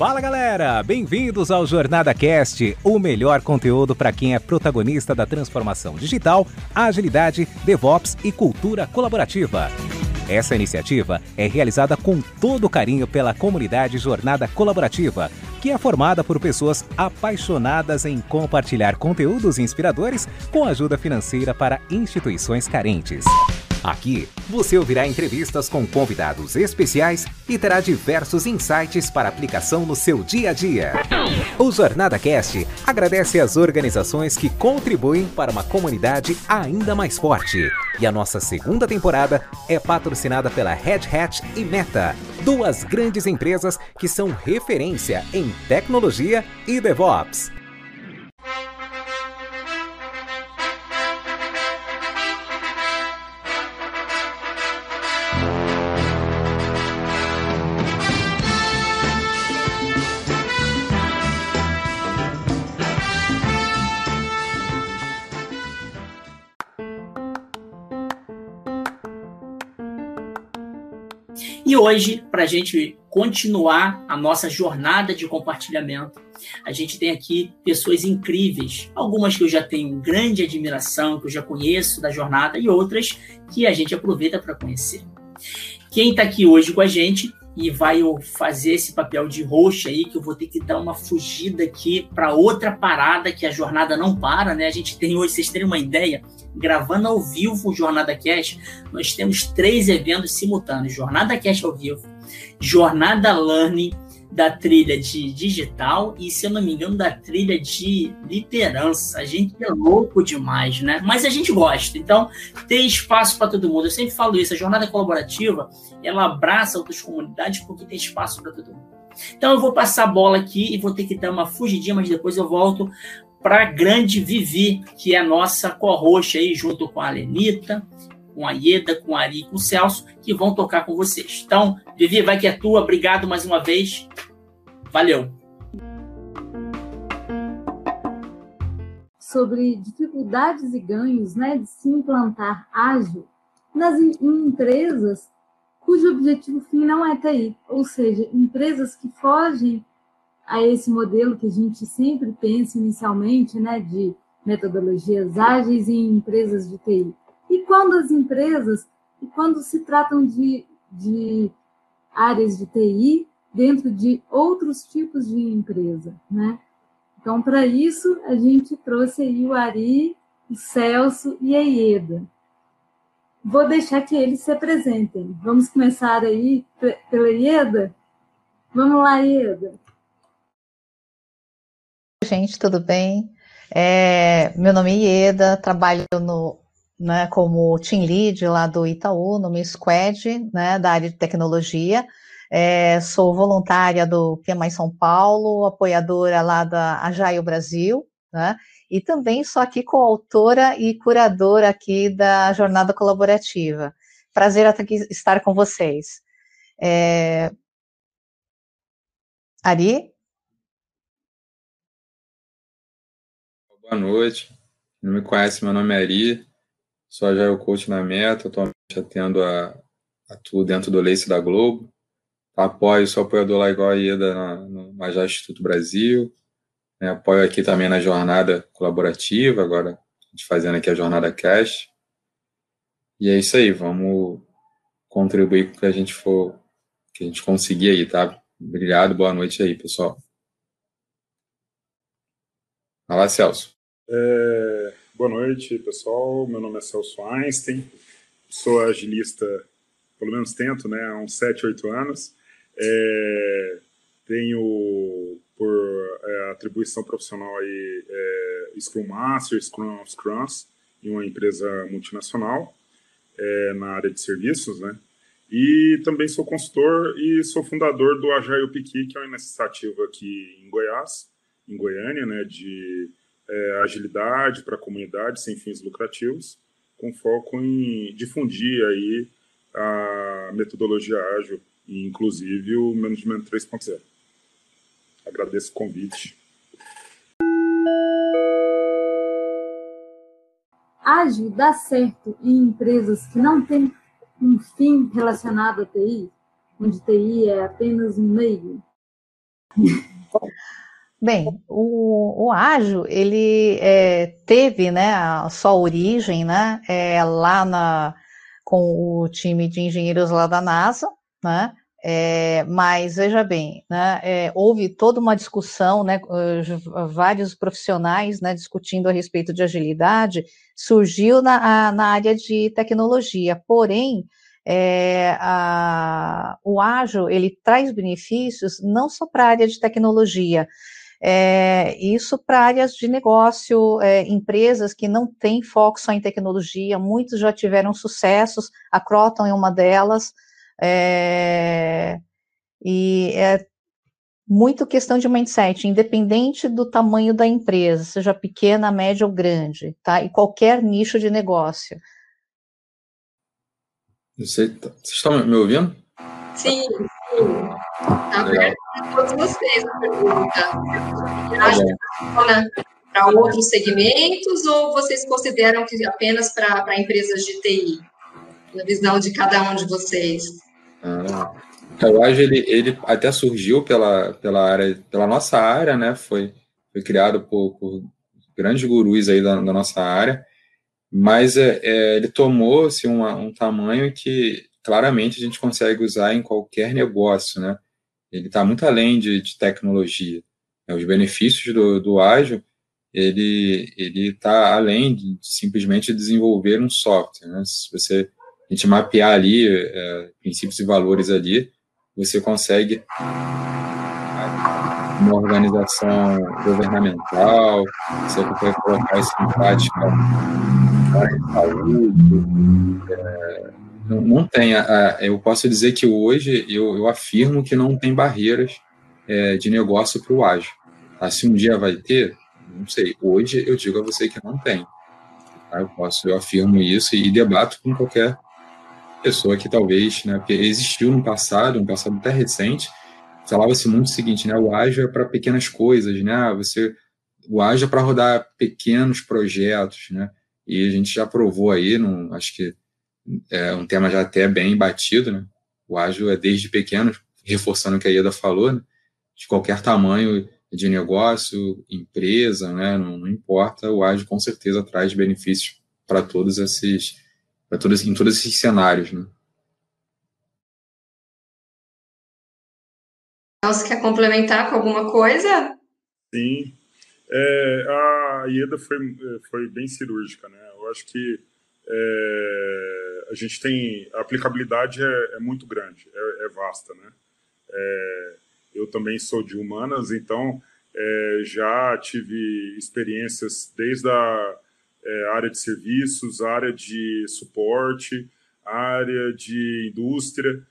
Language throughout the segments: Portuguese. Fala galera, bem-vindos ao Jornada Cast, o melhor conteúdo para quem é protagonista da transformação digital, agilidade, DevOps e cultura colaborativa. Essa iniciativa é realizada com todo carinho pela comunidade Jornada Colaborativa, que é formada por pessoas apaixonadas em compartilhar conteúdos inspiradores com ajuda financeira para instituições carentes. Aqui, você ouvirá entrevistas com convidados especiais e terá diversos insights para aplicação no seu dia a dia. O Jornada Cast agradece às organizações que contribuem para uma comunidade ainda mais forte. E a nossa segunda temporada é patrocinada pela Red Hat e Meta, duas grandes empresas que são referência em tecnologia e DevOps. E hoje, para a gente continuar a nossa jornada de compartilhamento, a gente tem aqui pessoas incríveis. Algumas que eu já tenho grande admiração, que eu já conheço da jornada, e outras que a gente aproveita para conhecer. Quem está aqui hoje com a gente e vai fazer esse papel de host aí, que eu vou ter que dar uma fugida aqui para outra parada, que a jornada não para, né? A gente tem hoje, vocês terem uma ideia, gravando ao vivo o Jornada Cast, nós temos 3 eventos simultâneos: Jornada Cast ao vivo, Jornada Learning, da trilha de digital e, se eu não me engano, da trilha de liderança. A gente é louco demais, né? Mas a gente gosta, então tem espaço para todo mundo. Eu sempre falo isso, a jornada colaborativa, ela abraça outras comunidades porque tem espaço para todo mundo. Então eu vou passar a bola aqui e vou ter que dar uma fugidinha, mas depois eu volto para a grande Vivi, que é a nossa co-host aí, junto com a Lenita, com a Ieda, com a Ary e com o Celso, que vão tocar com vocês. Então, Vivi, vai que é tua. Obrigado mais uma vez. Valeu. Sobre dificuldades e ganhos, né, de se implantar ágil nas empresas cujo objetivo fim não é TI, ou seja, empresas que fogem a esse modelo que a gente sempre pensa inicialmente, né, de metodologias ágeis em empresas de TI. E quando as empresas, e quando se tratam de áreas de TI dentro de outros tipos de empresa, né? Então, para isso, a gente trouxe aí o Ary, o Celso e a Ieda. Vou deixar que eles se apresentem. Vamos começar aí pela Ieda? Vamos lá, Ieda. Oi, gente, tudo bem? Meu nome é Ieda, trabalho como Team Lead lá do Itaú, no meu squad, né, da área de tecnologia. Sou voluntária do PMI São Paulo, apoiadora lá da Ajaio Brasil, né, e também sou aqui coautora e curadora aqui da Jornada Colaborativa. Prazer estar com vocês. Ary? Boa noite. Não me conhece, meu nome é Ary. Sou Agile Coach na Meta, atualmente atendo atuo dentro do Lece da Globo. Apoio, sou apoiador lá igual a Ieda no Majar Instituto Brasil. Apoio aqui também na jornada colaborativa, agora a gente fazendo aqui a Jornada Cast. E é isso aí, vamos contribuir com o que que a gente conseguir aí, tá? Obrigado, boa noite aí, pessoal. Vai lá, Celso. Boa noite, pessoal. Meu nome é Celso Einstein, sou agilista, pelo menos tento, né, há uns 7-8 anos. Tenho por atribuição profissional aí, Scrum Master, Scrum of Scrums, em uma empresa multinacional, na área de serviços, né? E também sou consultor e sou fundador do Agile Pequi, que é uma iniciativa aqui em Goiânia, né, de agilidade para a comunidade sem fins lucrativos, com foco em difundir aí a metodologia ágil e, inclusive, o Management 3.0. Agradeço o convite. Ágil dá certo em empresas que não têm um fim relacionado a TI, onde TI é apenas um meio? Bem, o ágil, ele teve, né, a sua origem, né, lá com o time de engenheiros lá da NASA, né, mas veja bem, né, houve toda uma discussão, né, vários profissionais, né, discutindo a respeito de agilidade, surgiu na área de tecnologia, porém, o ágil, ele traz benefícios não só para a área de tecnologia, isso para áreas de negócio, empresas que não têm foco só em tecnologia, muitos já tiveram sucessos, a Croton é uma delas, e é muito questão de mindset, independente do tamanho da empresa, seja pequena, média ou grande, tá? E qualquer nicho de negócio. Não sei, vocês estão me ouvindo? Sim, sim. Está aberto para todos vocês a pergunta. Acho que funciona para outros segmentos ou vocês consideram que apenas para empresas de TI? Na visão de cada um de vocês. O Agile, ele até surgiu pela nossa área, né? Foi criado por grandes gurus aí da nossa área, mas ele tomou assim, um tamanho que claramente a gente consegue usar em qualquer negócio, né? Ele está muito além de tecnologia. Os benefícios do Agile, ele está além de simplesmente desenvolver um software, né? Se você a gente mapear ali princípios e valores ali, você consegue uma organização governamental, você consegue colocar isso em prática em saúde. Não tem, eu posso dizer que hoje eu afirmo que não tem barreiras de negócio para o ágil. Se um dia vai ter, não sei, hoje eu digo a você que não tem. Eu afirmo isso e debato com qualquer pessoa que talvez, né, porque existiu no passado, até recente, falava-se muito o seguinte, né, o ágil é para pequenas coisas, né, o ágil é para rodar pequenos projetos, né, e a gente já provou aí, acho que é um tema já até bem batido, né, o ágil é desde pequeno, reforçando o que a Ieda falou, né, de qualquer tamanho de negócio, empresa, né, não importa, o ágil com certeza traz benefícios para todos esses em todos esses cenários, né? Você quer complementar com alguma coisa? Sim. A Ieda foi bem cirúrgica, né? Eu acho que a gente tem... A aplicabilidade é muito grande, é vasta, né? Eu também sou de humanas, então já tive experiências desde a área de serviços, área de suporte, área de indústria.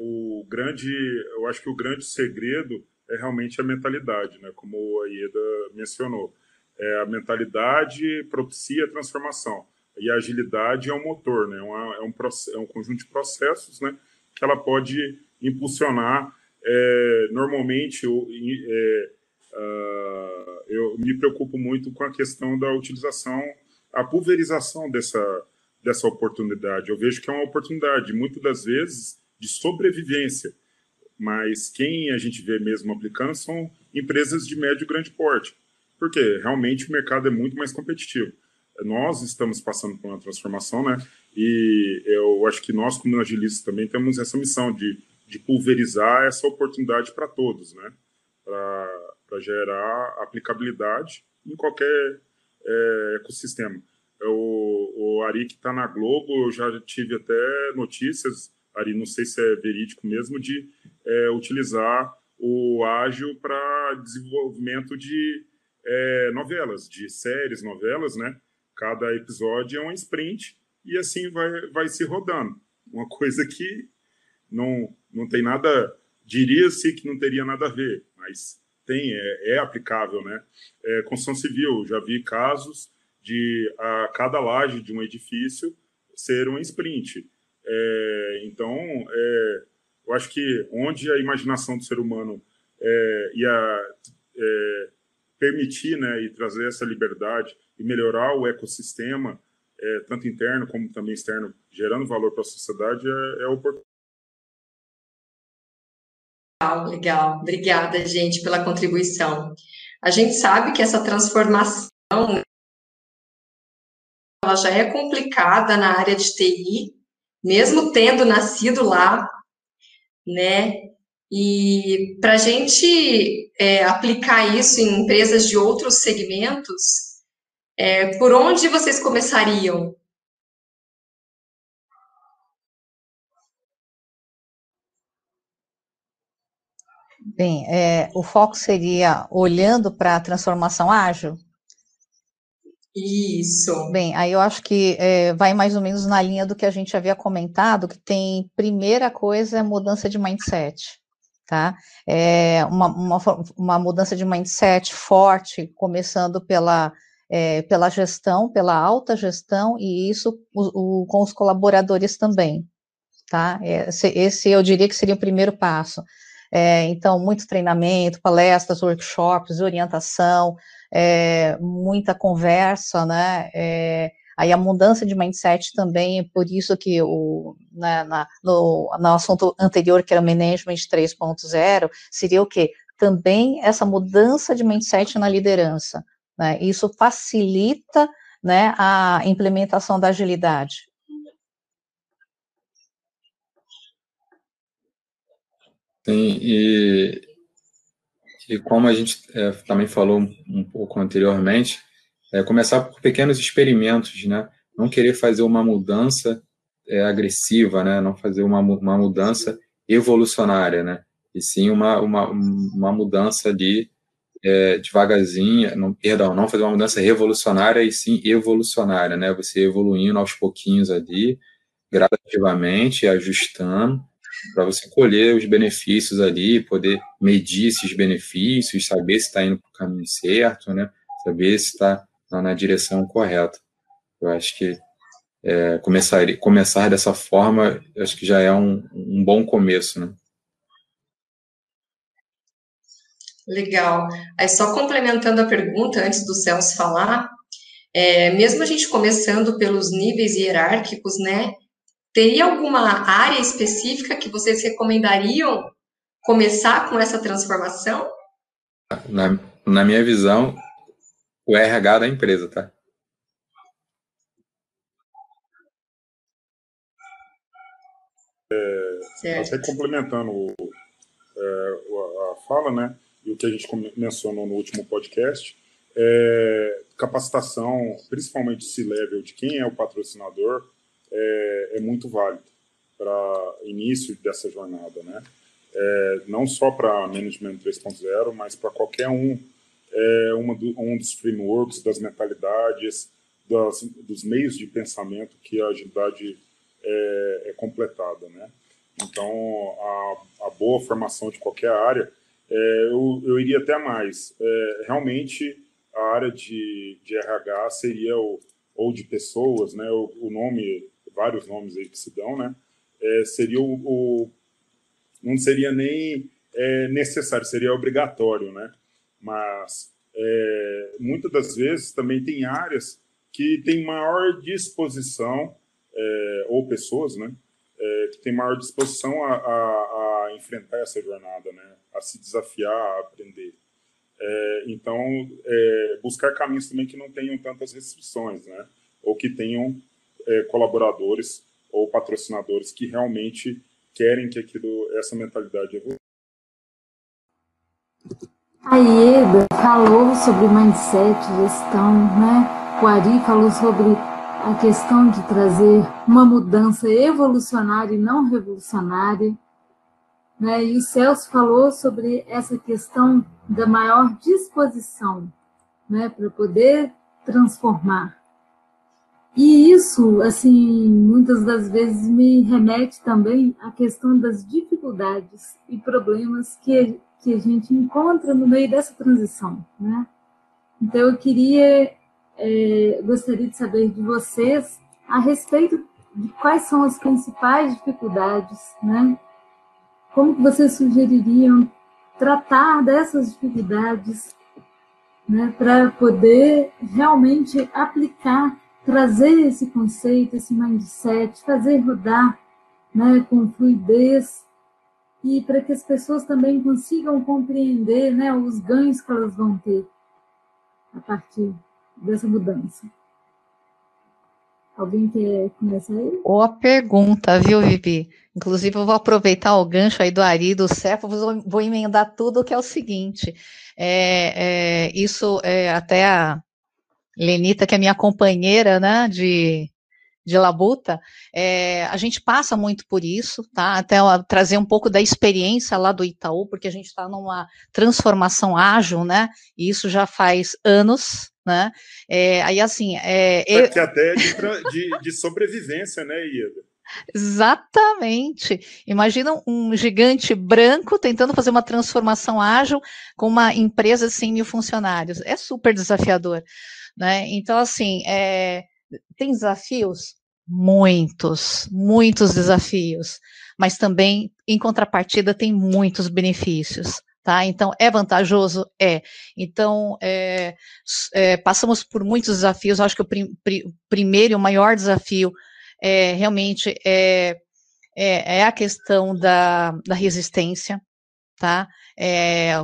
Eu acho que o grande segredo é realmente a mentalidade, né? Como a Ieda mencionou. A mentalidade propicia a transformação. E a agilidade é um motor, né? É um conjunto de processos, né, que ela pode impulsionar. Normalmente, eu me preocupo muito com a questão da utilização, a pulverização dessa oportunidade. Eu vejo que é uma oportunidade, muitas das vezes, de sobrevivência, mas quem a gente vê mesmo aplicando são empresas de médio e grande porte, porque realmente o mercado é muito mais competitivo. Nós estamos passando por uma transformação, né? E eu acho que nós, como agilistas, também temos essa missão de pulverizar essa oportunidade para todos, né? Para gerar aplicabilidade em qualquer ecossistema. O Ary, que está na Globo, eu já tive até notícias, Ary, não sei se é verídico mesmo, de utilizar o ágil para desenvolvimento de novelas, de séries, novelas, né? Cada episódio é um sprint e assim vai se rodando. Uma coisa que não tem nada, diria-se que não teria nada a ver, mas tem, é aplicável, né? Construção civil, já vi casos de cada laje de um edifício ser um sprint. Então, eu acho que onde a imaginação do ser humano ia permitir, né, e trazer essa liberdade e melhorar o ecossistema, tanto interno como também externo, gerando valor para a sociedade, é oportuno. Legal, legal. Obrigada, gente, pela contribuição. A gente sabe que essa transformação ela já é complicada na área de TI, mesmo tendo nascido lá, né? E para a gente aplicar isso em empresas de outros segmentos, por onde vocês começariam? Bem, o foco seria olhando para a transformação ágil? Isso. Bem, aí eu acho que vai mais ou menos na linha do que a gente havia comentado, que tem, primeira coisa, mudança de mindset, tá? Uma mudança de mindset forte, começando pela gestão, pela alta gestão, e isso com os colaboradores também, tá? Esse eu diria que seria o primeiro passo. Então, muito treinamento, palestras, workshops, orientação, muita conversa, né? Aí a mudança de mindset também, por isso que no assunto anterior, que era Management 3.0, seria o quê? Também essa mudança de mindset na liderança, né? Isso facilita, né, a implementação da agilidade. Sim, e como a gente também falou um pouco anteriormente, começar por pequenos experimentos, né? Não querer fazer uma mudança agressiva, né? Não fazer uma mudança evolucionária, né? E sim uma mudança de devagarzinho, não fazer uma mudança revolucionária e sim evolucionária, né? Você evoluindo aos pouquinhos ali, gradativamente, ajustando, para você colher os benefícios ali, poder medir esses benefícios, saber se está indo para o caminho certo, né? Saber se está na direção correta. Eu acho que começar dessa forma, acho que já é um bom começo, né? Legal. Aí só complementando a pergunta, antes do Celso falar, mesmo a gente começando pelos níveis hierárquicos, né? Teria alguma área específica que vocês recomendariam começar com essa transformação? Na minha visão, o RH da empresa, tá? Até complementando a fala, né? E o que a gente mencionou no último podcast, capacitação, principalmente C-level, de quem é o patrocinador, é muito válido para início dessa jornada, né? Não só para Management 3.0, mas para qualquer um, um dos frameworks, das mentalidades, dos meios de pensamento que a agilidade é completada, né? Então, a boa formação de qualquer área, eu iria até mais. Realmente, a área de RH seria ou de pessoas, né? O nome, vários nomes aí que se dão, né? Seria não seria nem necessário, seria obrigatório, né? Mas muitas das vezes também tem áreas que tem maior disposição, ou pessoas, né? Que tem maior disposição a enfrentar essa jornada, né? A se desafiar, a aprender. Então, buscar caminhos também que não tenham tantas restrições, né? Ou que tenham colaboradores ou patrocinadores que realmente querem que essa mentalidade evolua. A Ieda falou sobre mindset, gestão, né? O Ary falou sobre a questão de trazer uma mudança evolucionária e não revolucionária, né? E o Celso falou sobre essa questão da maior disposição, né, para poder transformar. E isso, assim, muitas das vezes me remete também à questão das dificuldades e problemas que a gente encontra no meio dessa transição, né? Então, eu gostaria de saber de vocês a respeito de quais são as principais dificuldades, né? Como que vocês sugeririam tratar dessas dificuldades, né, para poder realmente aplicar, trazer esse conceito, esse mindset, fazer rodar, né, com fluidez e para que as pessoas também consigam compreender, né, os ganhos que elas vão ter a partir dessa mudança. Alguém quer começar aí? Boa pergunta, viu, Vivi? Inclusive, eu vou aproveitar o gancho aí do Ari, do Cepo, vou emendar tudo, que é o seguinte, isso é até a Lenita, que é minha companheira, né, de labuta, a gente passa muito por isso, tá? Até trazer um pouco da experiência lá do Itaú, porque a gente está numa transformação ágil, né? E isso já faz anos, né? Aí, assim... Porque até de sobrevivência, né, Ieda? Exatamente. Imagina um gigante branco tentando fazer uma transformação ágil com uma empresa de 100 mil funcionários. É super desafiador, né? Então, assim... Tem desafios? Muitos, muitos desafios, mas também, em contrapartida, tem muitos benefícios, tá? Então, é vantajoso? É. Então, passamos por muitos desafios, acho que o primeiro e o maior desafio realmente é a questão da resistência, tá?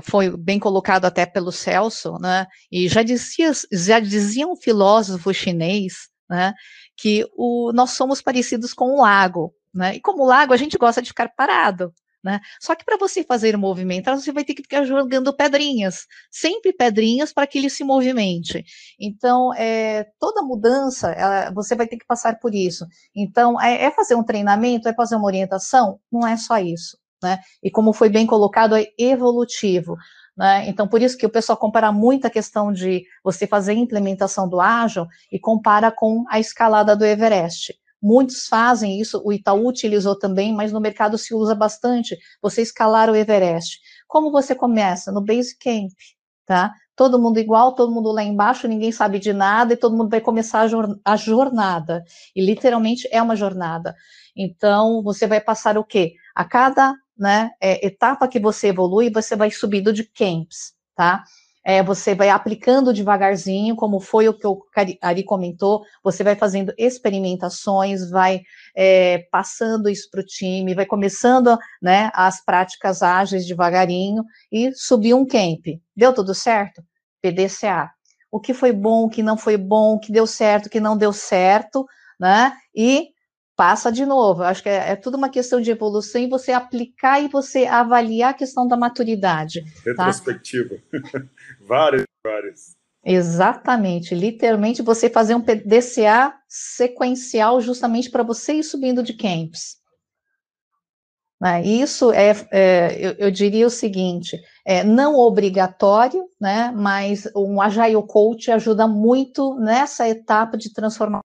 Foi bem colocado até pelo Celso, né? E já dizia um filósofo chinês, né, que nós somos parecidos com o lago, né, e como o lago a gente gosta de ficar parado, né, só que para você fazer movimento, você vai ter que ficar jogando pedrinhas, sempre pedrinhas para que ele se movimente, então toda mudança, você vai ter que passar por isso, então é fazer um treinamento, é fazer uma orientação, não é só isso, né, e como foi bem colocado, é evolutivo, né? Então, por isso que o pessoal compara muito a questão de você fazer a implementação do ágil e compara com a escalada do Everest. Muitos fazem isso, o Itaú utilizou também, mas no mercado se usa bastante você escalar o Everest. Como você começa? No Basecamp, tá? Todo mundo igual, todo mundo lá embaixo, ninguém sabe de nada e todo mundo vai começar a jornada. E literalmente é uma jornada. Então, você vai passar o quê? A cada... né, etapa que você evolui, você vai subindo de camps, tá? Você vai aplicando devagarzinho, como foi o que o Ari comentou, você vai fazendo experimentações, vai passando isso para o time, vai começando, né, as práticas ágeis devagarinho e subir um camp. Deu tudo certo? PDCA. O que foi bom, o que não foi bom, o que deu certo, o que não deu certo, né? E passa de novo, eu acho que é tudo uma questão de evolução e você aplicar e você avaliar a questão da maturidade. Retrospectiva. Tá? várias. Exatamente, literalmente você fazer um PDCA sequencial justamente para você ir subindo de camps. Isso eu diria o seguinte, não obrigatório, né, mas um Agile Coach ajuda muito nessa etapa de transformação.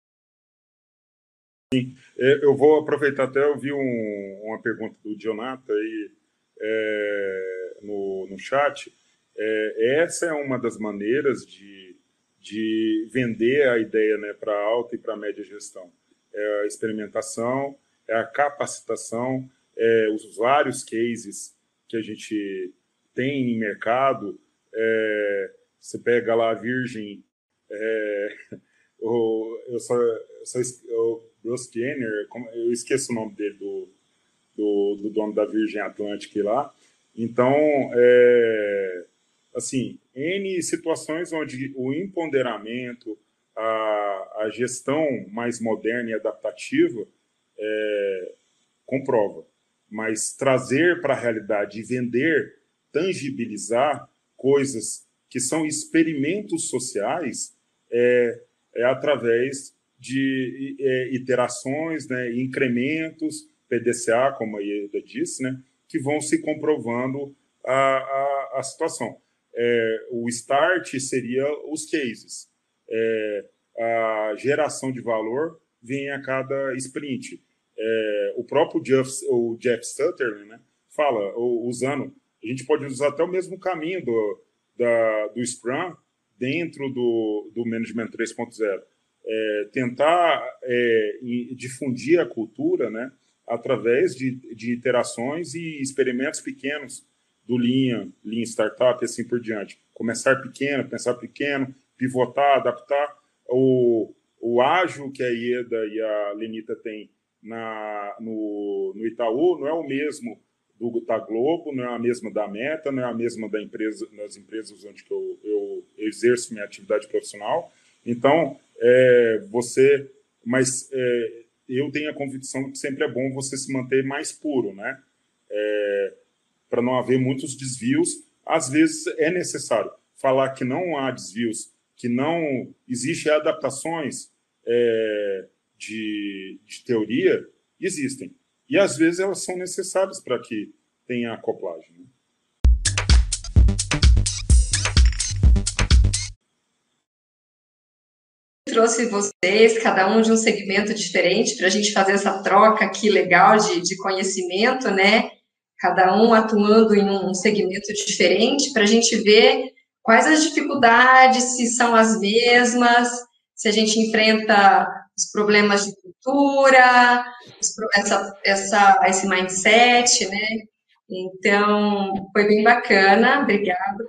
Sim, eu vou aproveitar até, eu vi uma pergunta do Jonathan aí no chat, essa é uma das maneiras de vender a ideia, né, para alta e para média gestão, é a experimentação, é a capacitação, os vários cases que a gente tem em mercado, você pega lá a Virgin, eu esqueço o nome dele, do dono da Virgin Atlantic lá. Então, assim, N situações onde o empoderamento, a gestão mais moderna e adaptativa comprova. Mas trazer para a realidade e vender, tangibilizar coisas que são experimentos sociais é através de iterações, né, incrementos, PDCA, como a Ieda disse, né, que vão se comprovando a situação. O start seria os cases. A geração de valor vem a cada sprint. O próprio Jeff Sutherland, né, fala, a gente pode usar até o mesmo caminho do Scrum dentro do Management 3.0. Tentar difundir a cultura, né, através de iterações e experimentos pequenos do Lean Startup e assim por diante. Começar pequeno, pensar pequeno, pivotar, adaptar. O ágil que a Ieda e a Lenita têm no Itaú não é o mesmo da Globo, não é a mesma da Meta, não é a mesma da empresa, das empresas onde que eu exerço minha atividade profissional. Então, eu tenho a convicção que sempre é bom você se manter mais puro, né? Para não haver muitos desvios. Às vezes é necessário falar que não há desvios, que não existem adaptações de teoria, existem. E às vezes elas são necessárias para que tenha acoplagem, né? Trouxe vocês, cada um de um segmento diferente, para a gente fazer essa troca aqui legal de conhecimento, né? Cada um atuando em um segmento diferente, para a gente ver quais as dificuldades, se são as mesmas, se a gente enfrenta os problemas de cultura, esse mindset, né? Então, foi bem bacana, obrigada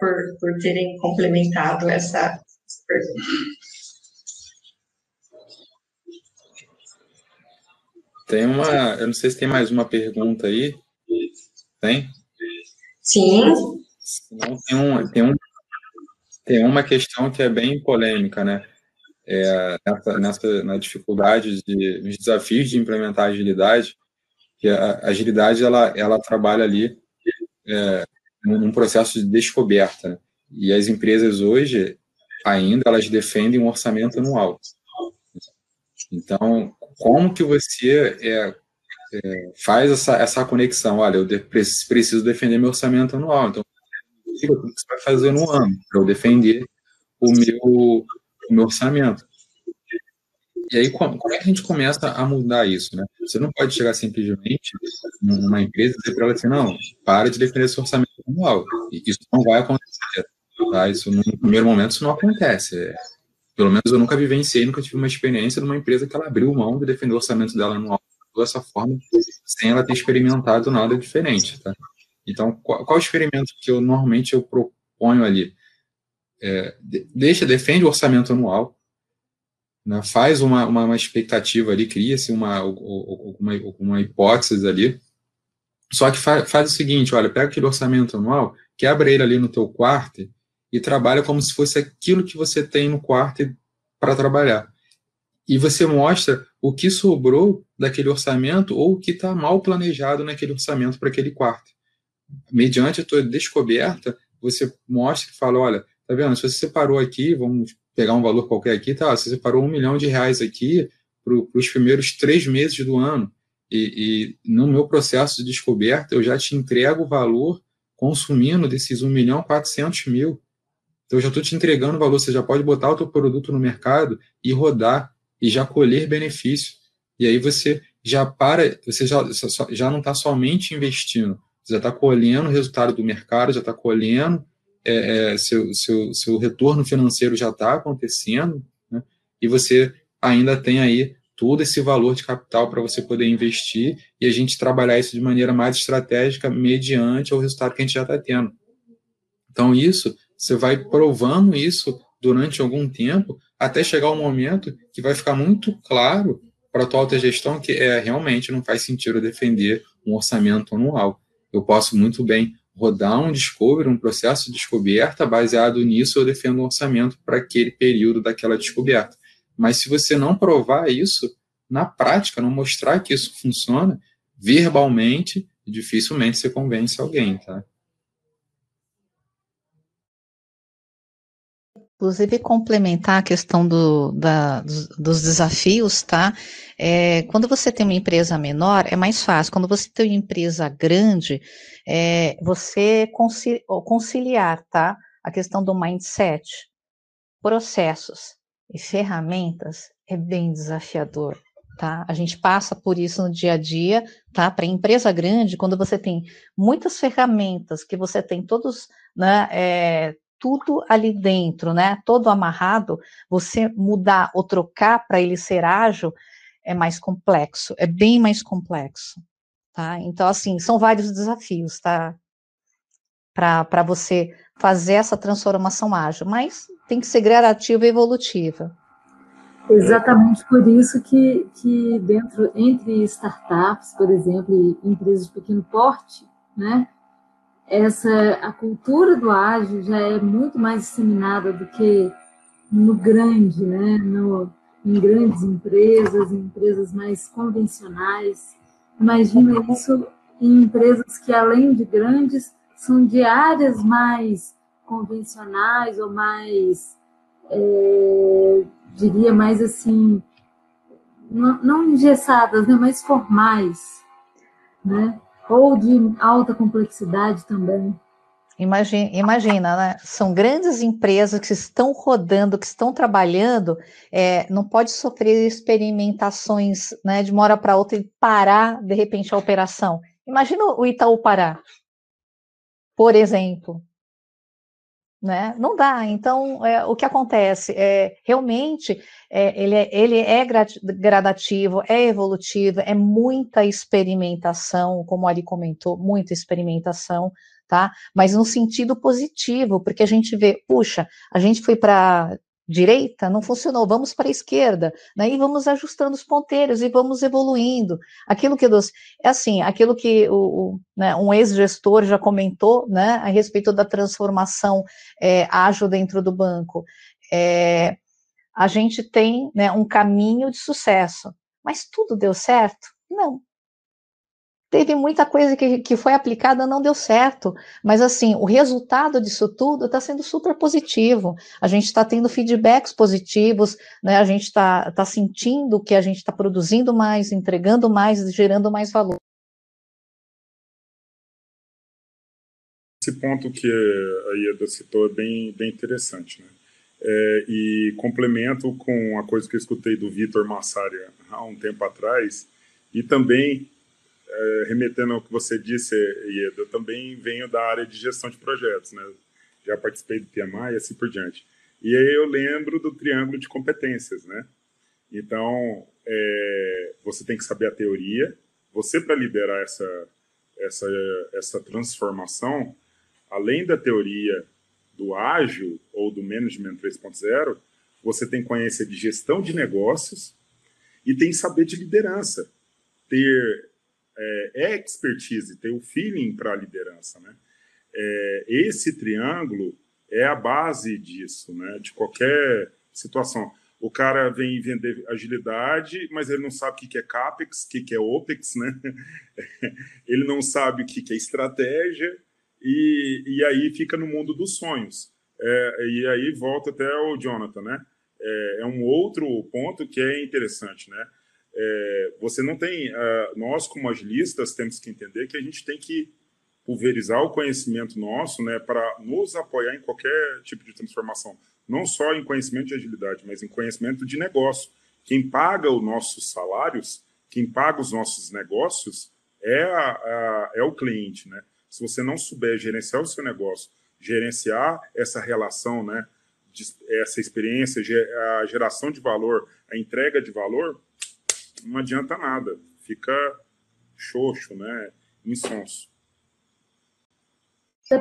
por terem complementado essa pergunta. Eu não sei se tem mais uma pergunta aí. Tem? Sim. Não, tem uma questão que é bem polêmica, né? Na dificuldade, nos desafios de implementar a agilidade, que a agilidade ela trabalha ali num processo de descoberta, né? E as empresas hoje, ainda, elas defendem um orçamento anual. Então, como que você faz essa conexão? Olha, eu preciso defender meu orçamento anual, então o que você vai fazer no ano para eu defender o meu orçamento? E aí, como é que a gente começa a mudar isso, né? Você não pode chegar simplesmente numa empresa e dizer para ela assim, não, para de defender esse orçamento anual. E isso não vai acontecer, tá? Isso, no primeiro momento, isso não acontece, Pelo menos eu nunca vivenciei, nunca tive uma experiência de uma empresa que ela abriu mão de defender o orçamento dela anual dessa forma, sem ela ter experimentado nada diferente, tá? Então, qual experimento que eu normalmente proponho ali? Defende o orçamento anual, né? Faz uma expectativa ali, cria-se uma hipótese ali, só que faz o seguinte, olha, pega aquele orçamento anual, quebra ele ali no teu quarto, e trabalha como se fosse aquilo que você tem no quarto para trabalhar. E você mostra o que sobrou daquele orçamento ou o que está mal planejado naquele orçamento para aquele quarto. Mediante a tua descoberta, você mostra e fala, olha, tá vendo, se você separou aqui, vamos pegar um valor qualquer aqui, tá? Você separou R$1 milhão aqui para os primeiros 3 meses do ano. E no meu processo de descoberta, eu já te entrego o valor consumindo desses R$1.400.000. Então, eu já estou te entregando o valor, você já pode botar o teu produto no mercado e rodar, e já colher benefício. E aí você já não está somente investindo, você já está colhendo o resultado do mercado, já está colhendo, seu retorno financeiro já está acontecendo, né? E você ainda tem aí todo esse valor de capital para você poder investir e a gente trabalhar isso de maneira mais estratégica mediante o resultado que a gente já está tendo. Então, isso... Você vai provando isso durante algum tempo, até chegar um momento que vai ficar muito claro para a tua autogestão que realmente não faz sentido defender um orçamento anual. Eu posso muito bem rodar um discovery, um processo de descoberta, baseado nisso eu defendo um orçamento para aquele período daquela descoberta. Mas se você não provar isso na prática, não mostrar que isso funciona, verbalmente, dificilmente você convence alguém, tá? Inclusive, complementar a questão dos desafios, tá? Quando você tem uma empresa menor, é mais fácil. Quando você tem uma empresa grande, você conciliar, tá? A questão do mindset, processos e ferramentas é bem desafiador, tá? A gente passa por isso no dia a dia, tá? Para empresa grande, quando você tem muitas ferramentas, que você tem todos, né? Tudo ali dentro, né? Todo amarrado, você mudar ou trocar para ele ser ágil é mais complexo, é bem mais complexo, tá? Então, assim, são vários desafios, tá? Para você fazer essa transformação ágil, mas tem que ser gradativa e evolutiva. Exatamente por isso que dentro, entre startups, por exemplo, e empresas de pequeno porte, né, a cultura do ágil já é muito mais disseminada do que no grande, né, em grandes empresas, em empresas mais convencionais. Imagina isso em empresas que, além de grandes, são de áreas mais convencionais ou mais, diria, mais assim, não engessadas, né, mas formais, né? Ou de alta complexidade também. Imagina, né? São grandes empresas que estão rodando, que estão trabalhando, não pode sofrer experimentações, né, de uma hora para outra e parar, de repente, a operação. Imagina o Itaú parar, por exemplo. Né? Não dá. Então, o que acontece? Realmente, ele é gradativo, é evolutivo, é muita experimentação, como o Ary comentou, muita experimentação, tá? Mas no sentido positivo, porque a gente vê, puxa, a gente foi para direita, não funcionou, vamos para a esquerda, né? E vamos ajustando os ponteiros e vamos evoluindo. Aquilo que um ex-gestor já comentou, né, a respeito da transformação ágil dentro do banco. A gente tem, né, um caminho de sucesso, mas tudo deu certo? Não. Teve muita coisa que foi aplicada, não deu certo, mas assim, o resultado disso tudo está sendo super positivo, a gente está tendo feedbacks positivos, né? A gente está sentindo que a gente está produzindo mais, entregando mais, gerando mais valor. Esse ponto que a Ieda citou é bem interessante, né? E complemento com a coisa que eu escutei do Vitor Massari há um tempo atrás, e também remetendo ao que você disse, Ieda, eu também venho da área de gestão de projetos, né? Já participei do PMI e assim por diante. E aí eu lembro do triângulo de competências, né? Então, você tem que saber a teoria, você para liderar essa transformação, além da teoria do ágil ou do Management 3.0, você tem que conhecer de gestão de negócios e tem que saber de liderança, ter expertise, ter o feeling para a liderança, né? Esse triângulo é a base disso, né? De qualquer situação. O cara vem vender agilidade, mas ele não sabe o que é CAPEX, o que é OPEX, né? Ele não sabe o que é estratégia e aí fica no mundo dos sonhos. E aí volta até o Jonathan, né? É um outro ponto que é interessante, né? Você não tem, nós como agilistas temos que entender que a gente tem que pulverizar o conhecimento nosso, né, para nos apoiar em qualquer tipo de transformação, não só em conhecimento de agilidade, mas em conhecimento de negócio. Quem paga os nossos salários, quem paga os nossos negócios é o cliente, né? Se você não souber gerenciar o seu negócio, gerenciar essa relação, né, essa experiência, a geração de valor, a entrega de valor, não adianta nada, fica xoxo, né, insonso. Tá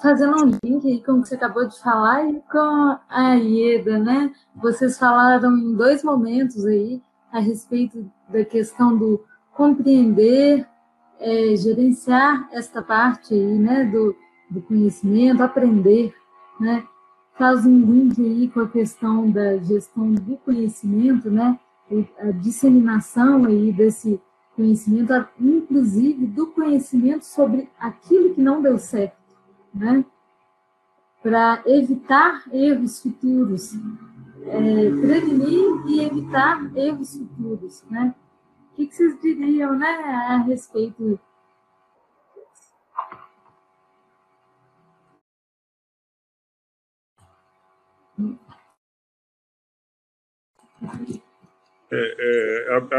fazendo um link aí com o que você acabou de falar e com a Ieda, né? Vocês falaram em dois momentos aí a respeito da questão do compreender, gerenciar esta parte aí, né, do conhecimento, aprender, né? Faz um link aí com a questão da gestão do conhecimento, né? A disseminação aí desse conhecimento, inclusive do conhecimento sobre aquilo que não deu certo, né? Para evitar erros futuros, prevenir e evitar erros futuros, né? O que vocês diriam, né, a respeito?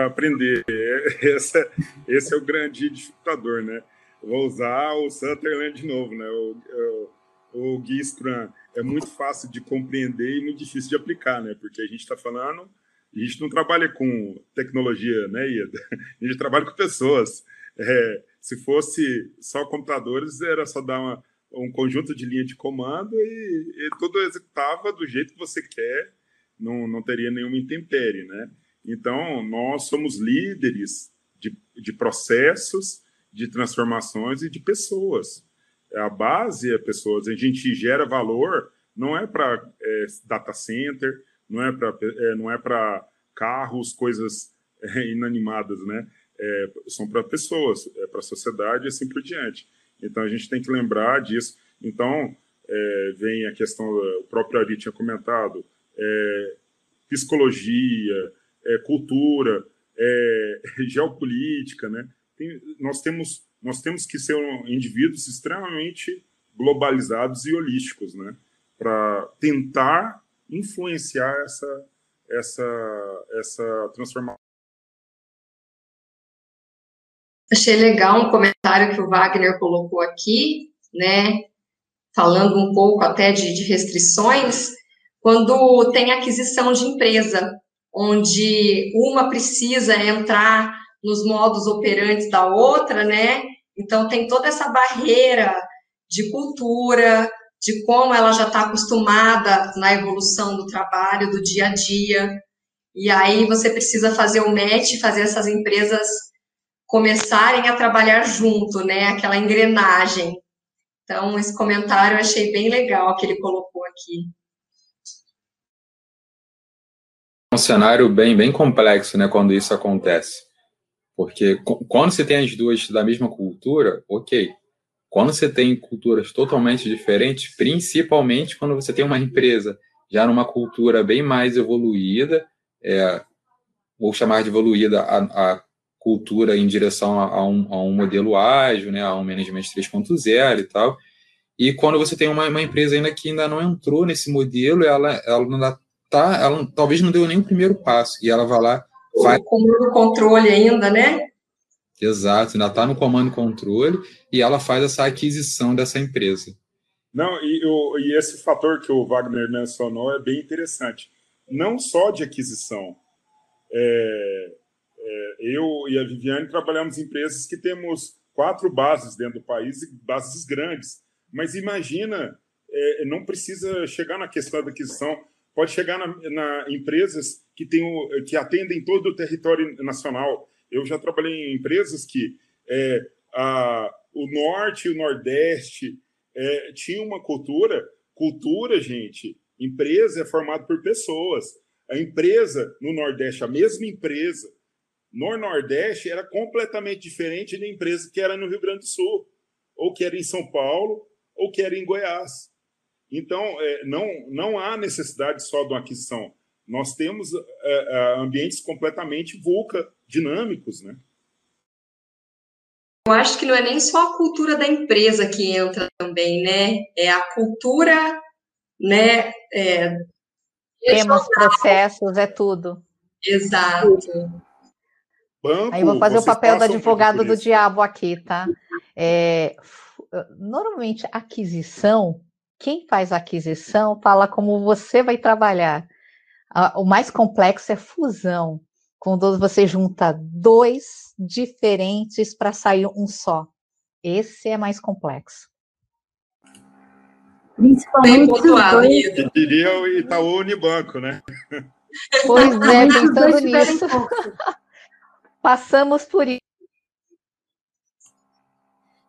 Aprender, esse é o grande dificultador, né? Vou usar o Sutherland de novo, né? O Guia Scrum é muito fácil de compreender e muito difícil de aplicar, né? Porque a gente está falando, a gente não trabalha com tecnologia, né, Ieda? A gente trabalha com pessoas. Se fosse só computadores, era só dar um conjunto de linha de comando e tudo executava do jeito que você quer, não teria nenhuma intempérie, né? Então, nós somos líderes de processos, de transformações e de pessoas. A base é pessoas. A gente gera valor, não é para data center, não é para carros, coisas inanimadas, né? São para pessoas, para a sociedade e assim por diante. Então, a gente tem que lembrar disso. Então, vem a questão, o próprio Ari tinha comentado, psicologia, cultura, geopolítica, né? Nós temos que ser indivíduos extremamente globalizados e holísticos, né? Para tentar influenciar essa transformação. Achei legal um comentário que o Wagner colocou aqui, né? Falando um pouco até de restrições, quando tem aquisição de empresa, onde uma precisa entrar nos modos operantes da outra, né? Então, tem toda essa barreira de cultura, de como ela já está acostumada na evolução do trabalho, do dia a dia. E aí, você precisa fazer o match, fazer essas empresas começarem a trabalhar junto, né? Aquela engrenagem. Então, esse comentário eu achei bem legal que ele colocou aqui. É um cenário bem complexo, né, quando isso acontece. Porque quando você tem as duas da mesma cultura, ok. Quando você tem culturas totalmente diferentes, principalmente quando você tem uma empresa já numa cultura bem mais evoluída, vou chamar de evoluída a cultura em direção a um modelo ágil, né, a um Management 3.0 e tal. E quando você tem uma empresa ainda que ainda não entrou nesse modelo, ela talvez não deu nem o primeiro passo, e ela vai lá... Faz... Comando controle ainda, né? Exato, ainda está no comando controle, e ela faz essa aquisição dessa empresa. Não, e esse fator que o Wagner mencionou é bem interessante. Não só de aquisição. Eu e a Viviane trabalhamos em empresas que temos 4 bases dentro do país, bases grandes. Mas imagina, não precisa chegar na questão da aquisição, pode chegar na empresas que atendem todo o território nacional. Eu já trabalhei em empresas que o Norte e o Nordeste tinham uma cultura. Cultura, gente, empresa é formada por pessoas. A empresa no Nordeste, a mesma empresa, no Nordeste era completamente diferente da empresa que era no Rio Grande do Sul, ou que era em São Paulo, ou que era em Goiás. Então, não há necessidade só de uma aquisição. Nós temos ambientes completamente VUCA, dinâmicos, né? Eu acho que não é nem só a cultura da empresa que entra também, né? É a cultura, né? Temos processos, é tudo. Exato. Banco, aí eu vou fazer o papel do advogado do diabo aqui, tá? Normalmente, aquisição, quem faz aquisição fala como você vai trabalhar. O mais complexo é fusão, quando você junta 2 diferentes para sair um só. Esse é mais complexo. Principalmente os 2. Eu diria o Itaú Unibanco, né? Pois é, pensando nisso. Passamos por isso.